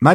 My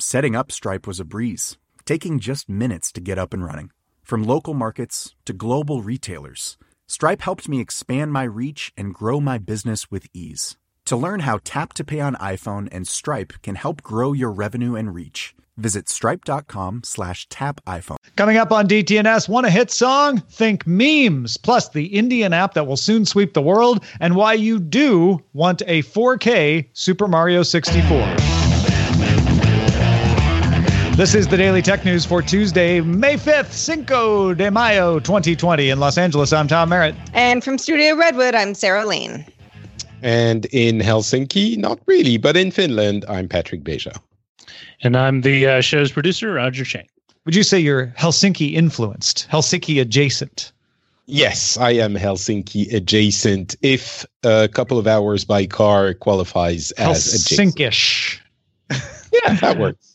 Setting up Stripe was a breeze, taking just minutes to get up and running. From local markets to global retailers, Stripe helped me expand my reach and grow my business with ease. To learn how Tap to Pay on iPhone and Stripe can help grow your revenue and reach, visit stripe.com/tapiphone. Coming up on DTNS, want a hit song? Think memes, plus the Indian app that will soon sweep the world, and why you do want a 4K Super Mario 64. This is the Daily Tech News for Tuesday, May 5th, Cinco de Mayo, 2020. In Los Angeles, I'm Tom Merritt. And from Studio Redwood, I'm Sarah Lane. And in Helsinki, not really, but in Finland, I'm Patrick Beja. And I'm the show's producer, Roger Chang. Would you say you're Helsinki-influenced, Helsinki-adjacent? Yes, I am Helsinki-adjacent, if a couple of hours by car qualifies as adjacent. Helsinkish. Yeah, that works.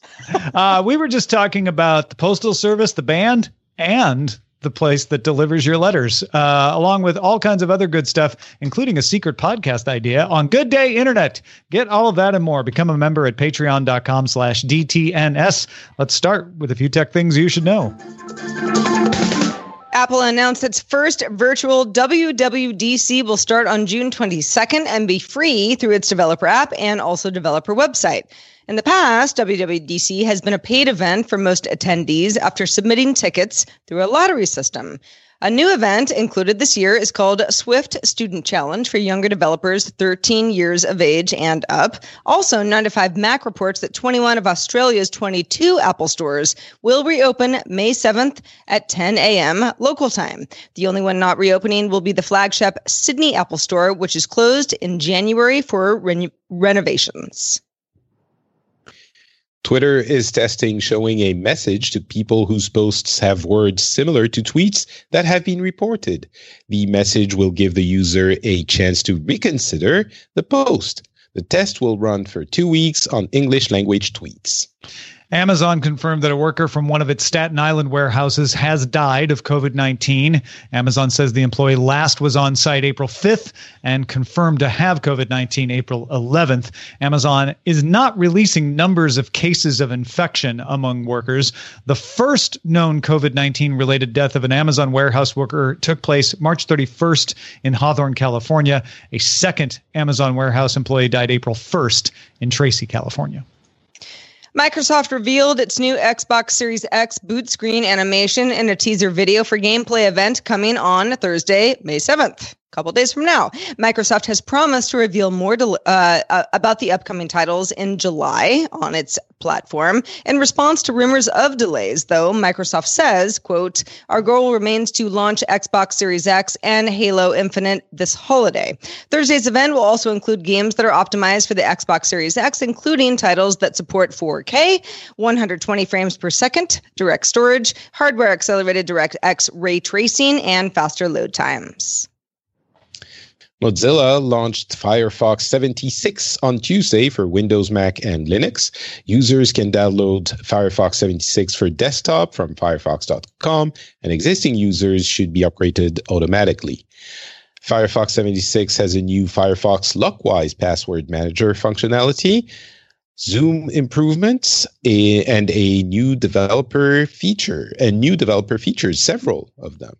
We were just talking about the Postal Service, the band, and the place that delivers your letters, along with all kinds of other good stuff, including a secret podcast idea on Good Day Internet. Get all of that and more. Become a member at patreon.com/DTNS. Let's start with a few tech things you should know. Apple announced its first virtual WWDC will start on June 22nd and be free through its developer app and also developer website. In the past, WWDC has been a paid event for most attendees after submitting tickets through a lottery system. A new event included this year is called Swift Student Challenge for younger developers 13 years of age and up. Also, 9to5Mac reports that 21 of Australia's 22 Apple stores will reopen May 7th at 10 a.m. local time. The only one not reopening will be the flagship Sydney Apple store, which is closed in January for renovations. Twitter is testing showing a message to people whose posts have words similar to tweets that have been reported. The message will give the user a chance to reconsider the post. The test will run for 2 weeks on English language tweets. Amazon confirmed that a worker from one of its Staten Island warehouses has died of COVID-19. Amazon says the employee last was on site April 5th and confirmed to have COVID-19 April 11th. Amazon is not releasing numbers of cases of infection among workers. The first known COVID-19 related death of an Amazon warehouse worker took place March 31st in Hawthorne, California. A second Amazon warehouse employee died April 1st in Tracy, California. Microsoft revealed its new Xbox Series X boot screen animation in a teaser video for gameplay event coming on Thursday, May 7th. A couple days from now. Microsoft has promised to reveal more about the upcoming titles in July on its platform. In response to rumors of delays, though, Microsoft says, quote, "Our goal remains to launch Xbox Series X and Halo Infinite this holiday." Thursday's event will also include games that are optimized for the Xbox Series X, including titles that support 4K, 120 frames per second, direct storage, hardware accelerated DirectX ray tracing, and faster load times. Mozilla launched Firefox 76 on Tuesday for Windows, Mac, and Linux. Users can download Firefox 76 for desktop from Firefox.com, and existing users should be upgraded automatically. Firefox 76 has a new Firefox Lockwise password manager functionality, Zoom improvements, and a new developer feature, several of them.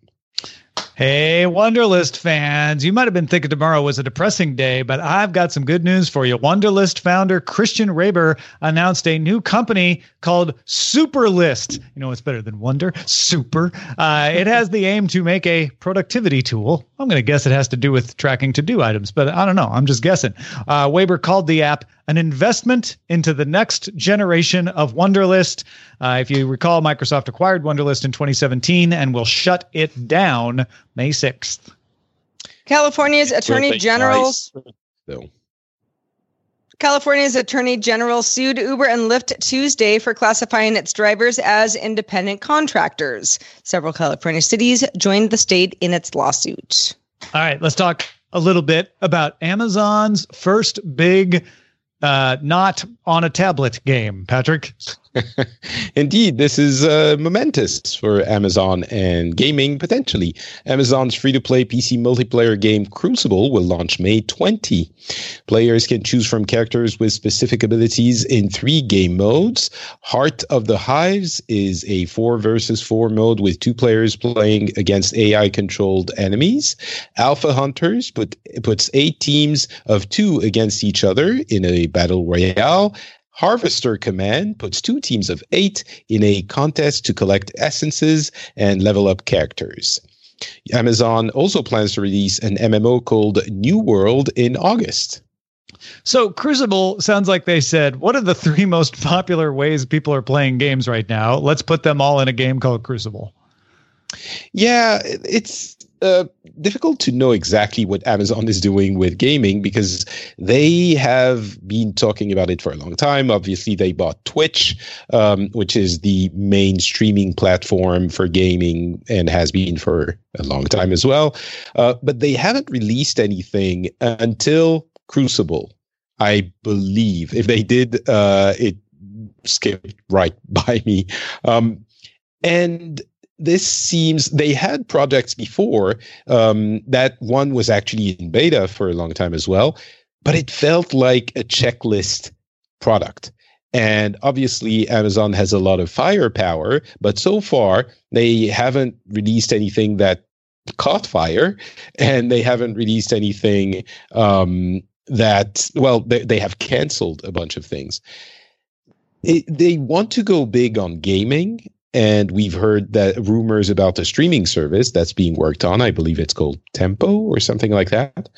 Hey, Wunderlist fans, you might have been thinking tomorrow was a depressing day, but I've got some good news for you. Wunderlist founder Christian Weber announced a new company called Superlist. You know what's better than Wonder? Super. It has the aim to make a productivity tool. I'm going to guess it has to do with tracking to-do items, but I don't know. I'm just guessing. Weber called the app an investment into the next generation of Wunderlist. If you recall, Microsoft acquired Wunderlist in 2017 and will shut it down May 6th. California's Attorney General. California's Attorney General sued Uber and Lyft Tuesday for classifying its drivers as independent contractors. Several California cities joined the state in its lawsuit. All right, let's talk a little bit about Amazon's first big not on a tablet game, Patrick. Indeed, this is momentous for Amazon and gaming, potentially. Amazon's free-to-play PC multiplayer game Crucible will launch May 20. Players can choose from characters with specific abilities in three game modes. Heart of the Hives is a 4-versus-4 mode with two players playing against AI-controlled enemies. Alpha Hunters puts 8 teams of 2 against each other in a battle royale. Harvester Command puts 2 teams of 8 in a contest to collect essences and level up characters. Amazon also plans to release an MMO called New World in August. So Crucible sounds like they said, what are the 3 most popular ways people are playing games right now? Let's put them all in a game called Crucible. Yeah, it's difficult to know exactly what Amazon is doing with gaming because they have been talking about it for a long time. Obviously, they bought Twitch, which is the main streaming platform for gaming and has been for a long time as well. But they haven't released anything until Crucible, I believe. If they did, it skipped right by me. And this seems they had projects before. That one was actually in beta for a long time as well, but it felt like a checklist product. And obviously, Amazon has a lot of firepower, but so far they haven't released anything that caught fire, and they haven't released anything that, well, they have canceled a bunch of things. They want to go big on gaming. And we've heard that rumors about a streaming service that's being worked on. I believe it's called Tempo or something like that.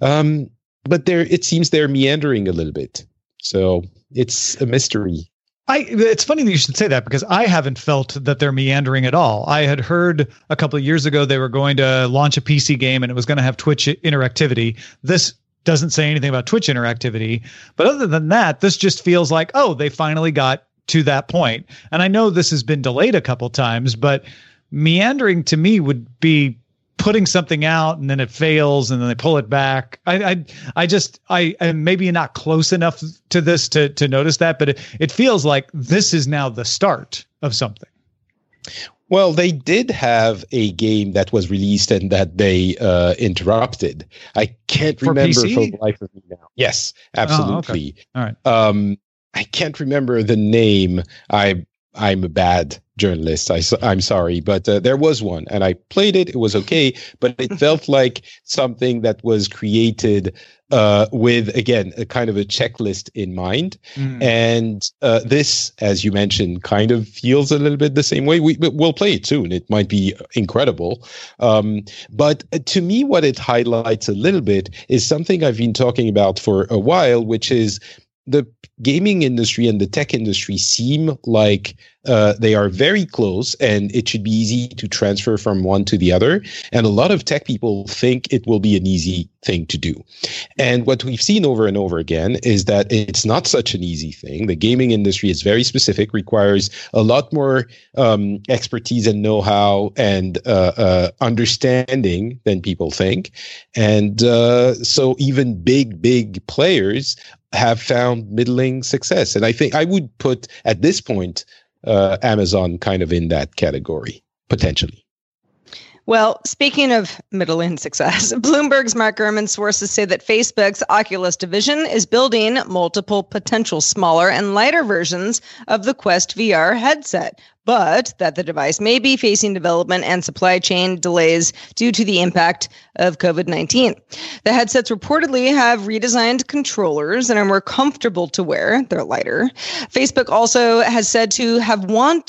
But it seems they're meandering a little bit. So it's a mystery. It's funny that you should say that because I haven't felt that they're meandering at all. I had heard a couple of years ago they were going to launch a PC game and it was going to have Twitch interactivity. This doesn't say anything about Twitch interactivity. But other than that, this just feels like, oh, they finally got to that point. And I know this has been delayed a couple times, but meandering to me would be putting something out and then it fails and then they pull it back. I am maybe not close enough to this to notice that, but it feels like this is now the start of something. Well, they did have a game that was released and that they interrupted. I can't remember for the life of me now. Yes, absolutely. Oh, okay. All right. I can't remember the name. I'm a bad journalist. I'm sorry, but there was one and I played it. It was okay, but it felt like something that was created with, again, a kind of a checklist in mind. Mm. And this, as you mentioned, kind of feels a little bit the same way. We'll play it soon. It might be incredible. But to me, what it highlights a little bit is something I've been talking about for a while, which is the gaming industry and the tech industry seem like they are very close and it should be easy to transfer from one to the other. And a lot of tech people think it will be an easy thing to do. And what we've seen over and over again is that it's not such an easy thing. The gaming industry is very specific, requires a lot more expertise and know-how and understanding than people think. And so even big players have found middling success. And I think I would put at this point Amazon kind of in that category, potentially. Well, speaking of middle-end success, Bloomberg's Mark Gurman's sources say that Facebook's Oculus division is building multiple potential smaller and lighter versions of the Quest VR headset, but that the device may be facing development and supply chain delays due to the impact of COVID-19. The headsets reportedly have redesigned controllers and are more comfortable to wear. They're lighter. Facebook also has said to have wanted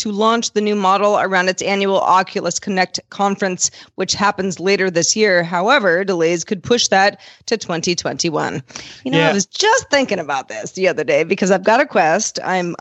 to launch the new model around its annual Oculus Connect conference, which happens later this year. However, delays could push that to 2021. I was just thinking about this the other day because I've got a Quest. I'm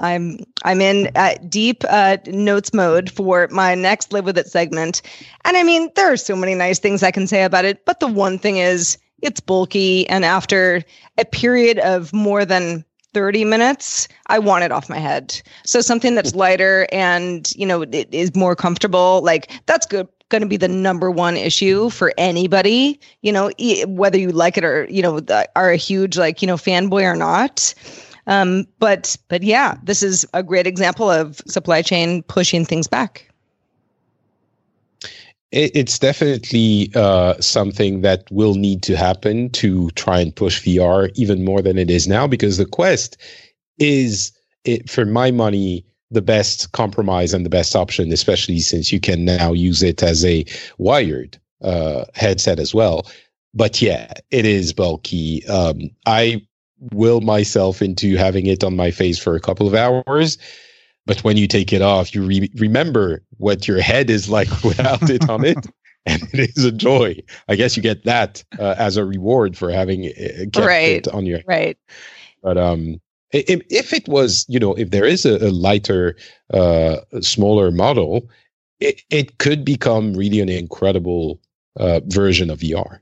in deep notes mode for my next Live With It segment. And I mean, there are so many nice things I can say about it. But the one thing is it's bulky. And after a period of more than 30 minutes, I want it off my head. So something that's lighter and, it is more comfortable. Like that's good. Going to be the number one issue for anybody, whether you like it or, are a huge, fanboy or not. But yeah, this is a great example of supply chain pushing things back. It's definitely something that will need to happen to try and push VR even more than it is now, because the Quest is, for my money, the best compromise and the best option, especially since you can now use it as a wired headset as well. But yeah, it is bulky. I will myself into having it on my face for a couple of hours. But when you take it off, you remember what your head is like without it on it. And it is a joy. I guess you get that as a reward for having kept it on your head. Right. But if it was, if there is a lighter, smaller model, it could become really an incredible version of VR.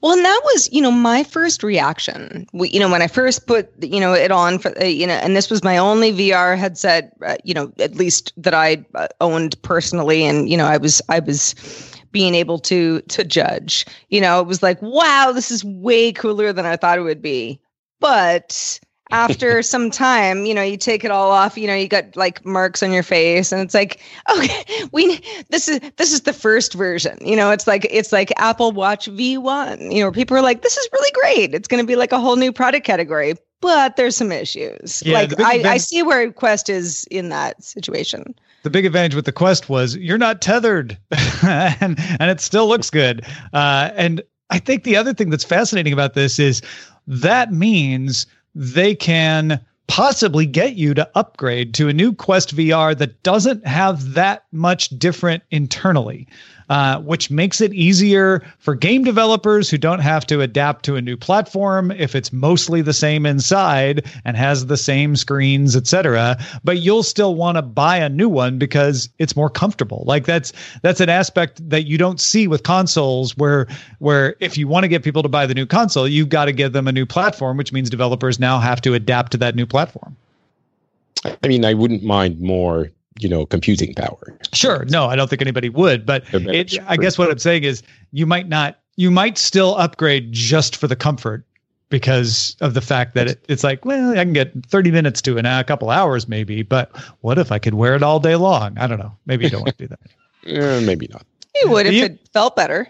Well, and that was, my first reaction, when I first put, it on, for, and this was my only VR headset, at least that I owned personally. And, I was being able to judge, it was like, wow, this is way cooler than I thought it would be. But after some time, you take it all off, you got like marks on your face and it's like, okay, this is the first version. It's like Apple Watch V1, people are like, this is really great. It's going to be like a whole new product category, but there's some issues. Yeah, I see where Quest is in that situation. The big advantage with the Quest was you're not tethered and it still looks good. And I think the other thing that's fascinating about this is that means they can possibly get you to upgrade to a new Quest VR that doesn't have that much different internally, which makes it easier for game developers who don't have to adapt to a new platform if it's mostly the same inside and has the same screens, etc. But you'll still want to buy a new one because it's more comfortable. Like that's an aspect that you don't see with consoles where if you want to get people to buy the new console, you've got to give them a new platform, which means developers now have to adapt to that new platform. I mean, I wouldn't mind more, computing power. Sure. No, I don't think anybody would, but I guess what I'm saying is you might still upgrade just for the comfort because of the fact that it's like, well, I can get 30 minutes to a couple hours maybe, but what if I could wear it all day long? I don't know. Maybe you don't want to do that. Maybe not. You would if it felt better.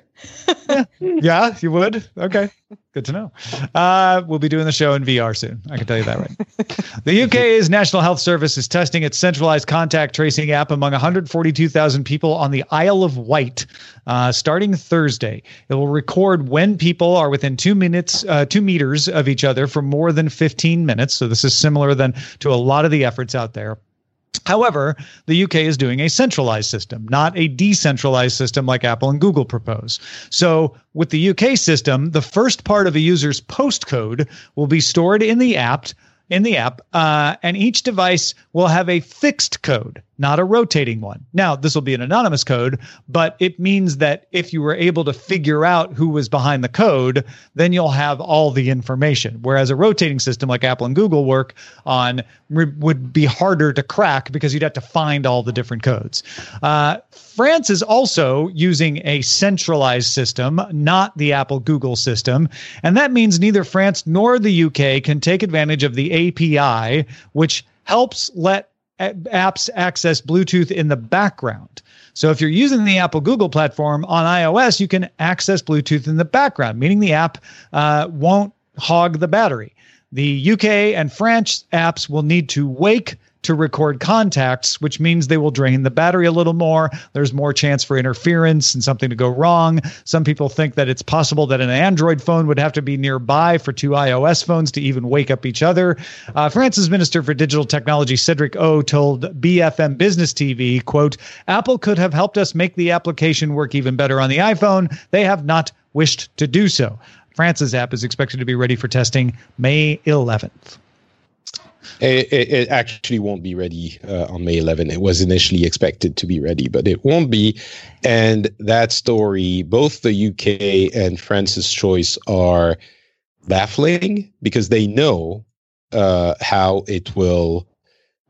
Yeah, you would. Okay. Good to know. We'll be doing the show in VR soon. I can tell you that right. The UK's National Health Service is testing its centralized contact tracing app among 142,000 people on the Isle of Wight starting Thursday. It will record when people are within 2 meters of each other for more than 15 minutes. So this is similar to a lot of the efforts out there. However, the UK is doing a centralized system, not a decentralized system like Apple and Google propose. So with the UK system, the first part of a user's postcode will be stored in the app, and each device will have a fixed code, not a rotating one. Now, this will be an anonymous code, but it means that if you were able to figure out who was behind the code, then you'll have all the information. Whereas a rotating system like Apple and Google work on would be harder to crack because you'd have to find all the different codes. France is also using a centralized system, not the Apple-Google system. And that means neither France nor the UK can take advantage of the API, which helps let apps access Bluetooth in the background. So if you're using the Apple-Google platform on iOS, you can access Bluetooth in the background, meaning the app won't hog the battery. The UK and French apps will need to wake to record contacts, which means they will drain the battery a little more. There's more chance for interference and something to go wrong. Some people think that it's possible that an Android phone would have to be nearby for two iOS phones to even wake up each other. France's Minister for Digital Technology, Cedric O, told BFM Business TV, quote, Apple could have helped us make the application work even better on the iPhone. They have not wished to do so. France's app is expected to be ready for testing May 11th. It actually won't be ready on May 11. It was initially expected to be ready, but it won't be. And that story, both the UK and France's choice are baffling because they know how it will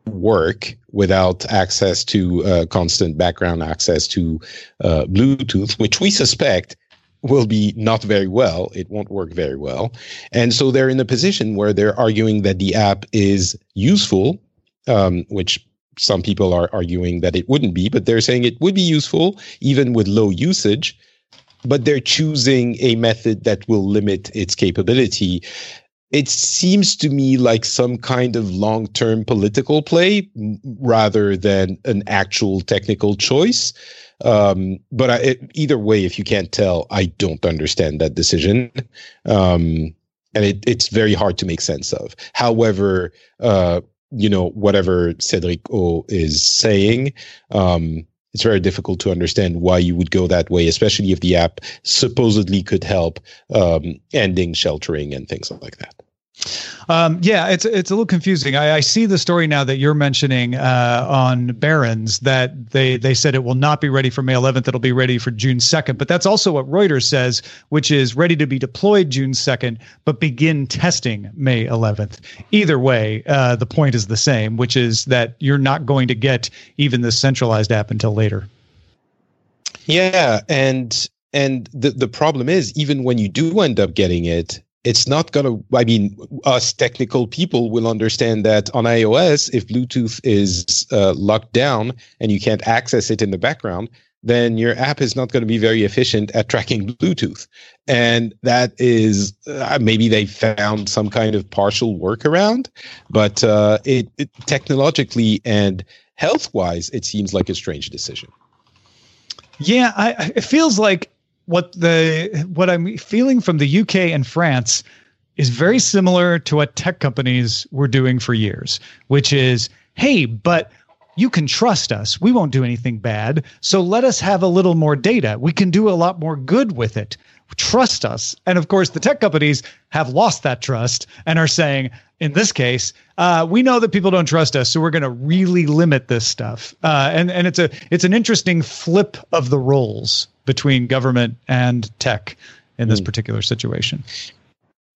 work without access to constant background access to Bluetooth, which we suspect will be not very well. It won't work very well. And so they're in a position where they're arguing that the app is useful, which some people are arguing that it wouldn't be, but they're saying it would be useful even with low usage, but they're choosing a method that will limit its capability. It seems to me like some kind of long-term political play rather than an actual technical choice. But either way, if you can't tell, I don't understand that decision. And it's very hard to make sense of. However, you know, whatever Cedric O is saying, it's very difficult to understand why you would go that way, especially if the app supposedly could help ending sheltering and things like that. Yeah, it's a little confusing. I see the story now that you're mentioning on Barron's that they said it will not be ready for May 11th. It'll be ready for June 2nd. But that's also what Reuters says, which is ready to be deployed June 2nd, but begin testing May 11th. Either way, the point is the same, which is that you're not going to get even this centralized app until later. Yeah, and the problem is, even when you do end up getting it, it's not going to, I mean, us technical people will understand that on iOS, if Bluetooth is locked down and you can't access it in the background, then your app is not going to be very efficient at tracking Bluetooth. And that is, maybe they found some kind of partial workaround, but it technologically and health-wise, it seems like a strange decision. Yeah, it feels like, what I'm feeling from the UK and France is very similar to what tech companies were doing for years, which is, hey, but you can trust us. We won't do anything bad. So let us have a little more data. We can do a lot more good with it. Trust us. And of course, the tech companies have lost that trust and are saying, in this case, we know that people don't trust us, so we're going to really limit this stuff. And it's an interesting flip of the roles between government and tech in this particular situation.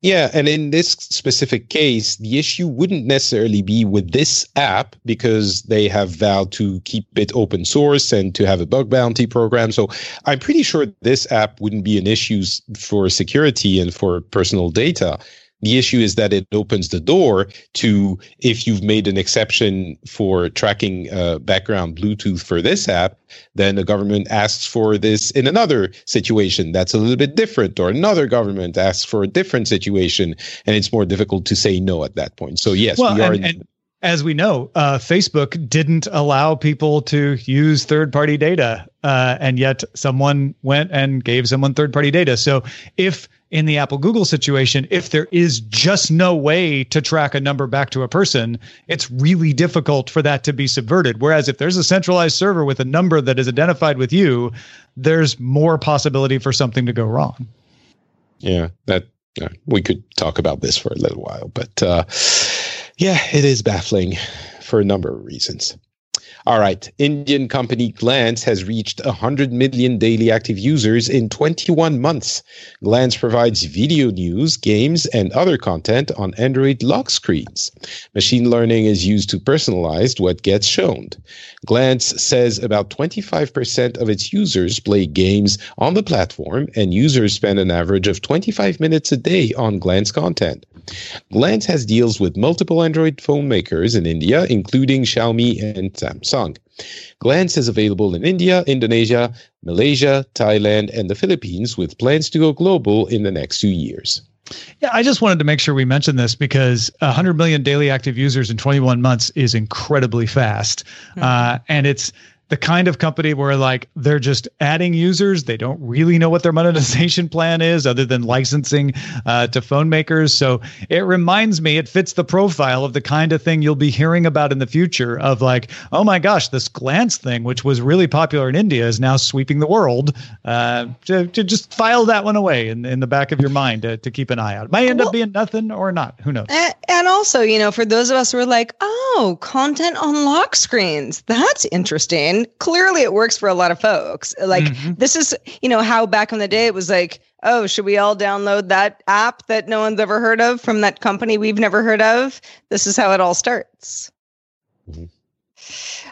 Yeah, and in this specific case, the issue wouldn't necessarily be with this app because they have vowed to keep it open source and to have a bug bounty program. So I'm pretty sure this app wouldn't be an issue for security and for personal data. The issue is that it opens the door to, if you've made an exception for tracking background Bluetooth for this app, then the government asks for this in another situation that's a little bit different, or another government asks for a different situation, and it's more difficult to say no at that point. So yes, well, as we know, Facebook didn't allow people to use third-party data, and yet someone went and gave someone third-party data. So if in the Apple-Google situation, if there is just no way to track a number back to a person, it's really difficult for that to be subverted. Whereas if there's a centralized server with a number that is identified with you, there's more possibility for something to go wrong. Yeah, we could talk about this for a little while, but... yeah, it is baffling for a number of reasons. All right. Indian company Glance has reached 100 million daily active users in 21 months. Glance provides video news, games, and other content on Android lock screens. Machine learning is used to personalize what gets shown. Glance says about 25% of its users play games on the platform, and users spend an average of 25 minutes a day on Glance content. Glance has deals with multiple Android phone makers in India, including Xiaomi and Samsung. Glance is available in India, Indonesia, Malaysia, Thailand, and the Philippines, with plans to go global in the next 2 years. Yeah, I just wanted to make sure we mentioned this because 100 million daily active users in 21 months is incredibly fast. Mm-hmm. And it's the kind of company where like they're just adding users. They don't really know what their monetization plan is other than licensing to phone makers. So it reminds me, it fits the profile of the kind of thing you'll be hearing about in the future of like, oh my gosh, this Glance thing, which was really popular in India, is now sweeping the world. To just file that one away in the back of your mind to keep an eye out. It might end up being nothing or not. Who knows? And also, you know, for those of us who are like, oh, content on lock screens. That's interesting. Clearly it works for a lot of folks. Like this is, you know, how back in the day it was like, oh, should we all download that app that no one's ever heard of from that company we've never heard of? This is how it all starts. Mm-hmm.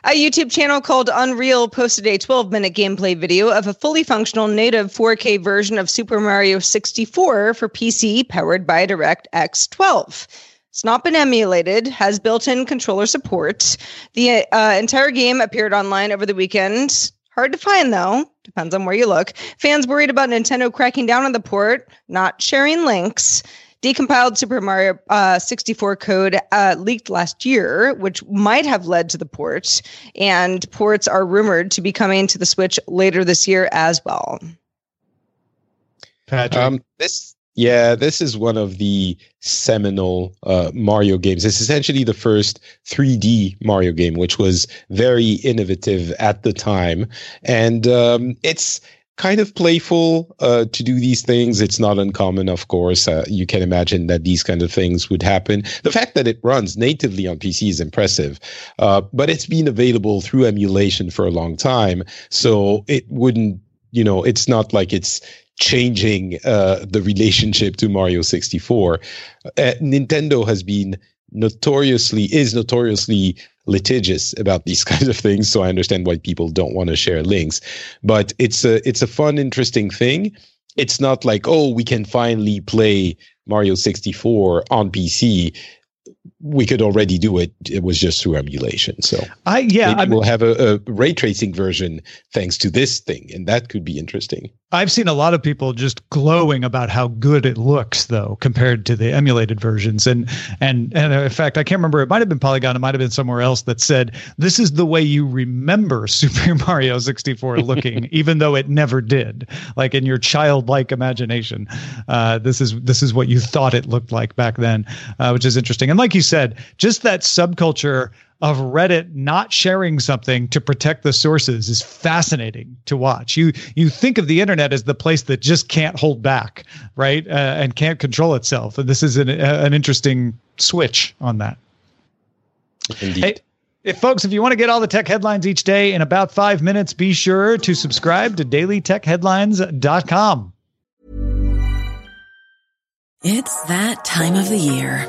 A YouTube channel called Unreal posted a 12-minute gameplay video of a fully functional native 4K version of Super Mario 64 for PC powered by DirectX 12. It's not been emulated, has built-in controller support. The entire game appeared online over the weekend. Hard to find, though. Depends on where you look. Fans worried about Nintendo cracking down on the port, not sharing links. Decompiled Super Mario 64 code leaked last year, which might have led to the port. And ports are rumored to be coming to the Switch later this year as well. Patrick? Yeah, this is one of the seminal Mario games. It's essentially the first 3D Mario game, which was very innovative at the time. And it's kind of playful to do these things. It's not uncommon, of course. You can imagine that these kind of things would happen. The fact that it runs natively on PC is impressive, but it's been available through emulation for a long time. So it wouldn't, you know, it's not like it's changing the relationship to Mario 64. Nintendo has been notoriously litigious about these kinds of things, so I understand why people don't want to share links. But it's a fun, interesting thing. It's not like, oh, we can finally play Mario 64 on PC. We could already do it. It was just through emulation. So we'll have a ray tracing version thanks to this thing. And that could be interesting. I've seen a lot of people just glowing about how good it looks, though, compared to the emulated versions. And in fact, I can't remember. It might have been Polygon. It might have been somewhere else that said, this is the way you remember Super Mario 64 looking, even though it never did. Like in your childlike imagination, this is what you thought it looked like back then, which is interesting. And like you said, just that subculture of Reddit not sharing something to protect the sources is fascinating to watch. You think of the internet as the place that just can't hold back, right? And can't control itself. And this is an interesting switch on that. Indeed. Hey, folks, if you want to get all the tech headlines each day in about 5 minutes, be sure to subscribe to dailytechheadlines.com. It's that time of the year.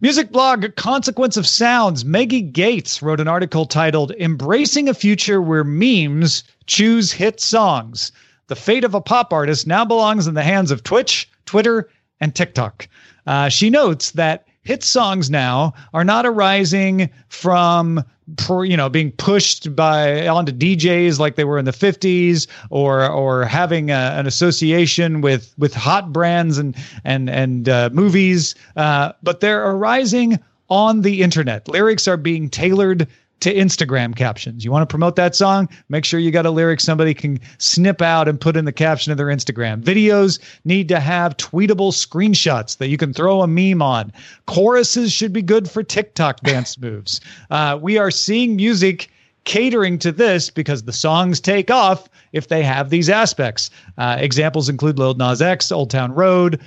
Music blog Consequence of Sounds, Maggie Gates wrote an article titled Embracing a Future Where Memes Choose Hit Songs. The fate of a pop artist now belongs in the hands of Twitch, Twitter, and TikTok. She notes that hit songs now are not arising from, being pushed by onto DJs like they were in the 50s, or having an association with hot brands and movies, but they're arising on the internet. Lyrics are being tailored to Instagram captions. You want to promote that song? Make sure you got a lyric somebody can snip out and put in the caption of their Instagram. Videos need to have tweetable screenshots that you can throw a meme on. Choruses should be good for TikTok dance moves. We are seeing music catering to this because the songs take off if they have these aspects. Examples include Lil Nas X, Old Town Road,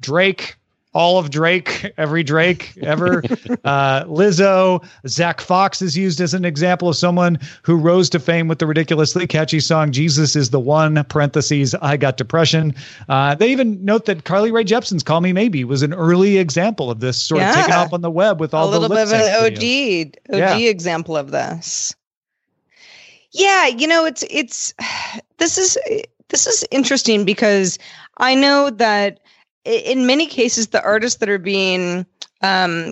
Drake, all of Drake, every Drake ever, Lizzo. Zach Fox is used as an example of someone who rose to fame with the ridiculously catchy song, Jesus Is the One, parentheses, I Got Depression. They even note that Carly Rae Jepsen's Call Me Maybe was an early example of this sort of taken off on the web with all the lip sync. A little bit of an OD example of this. Yeah, this is interesting because I know that in many cases, the artists that are being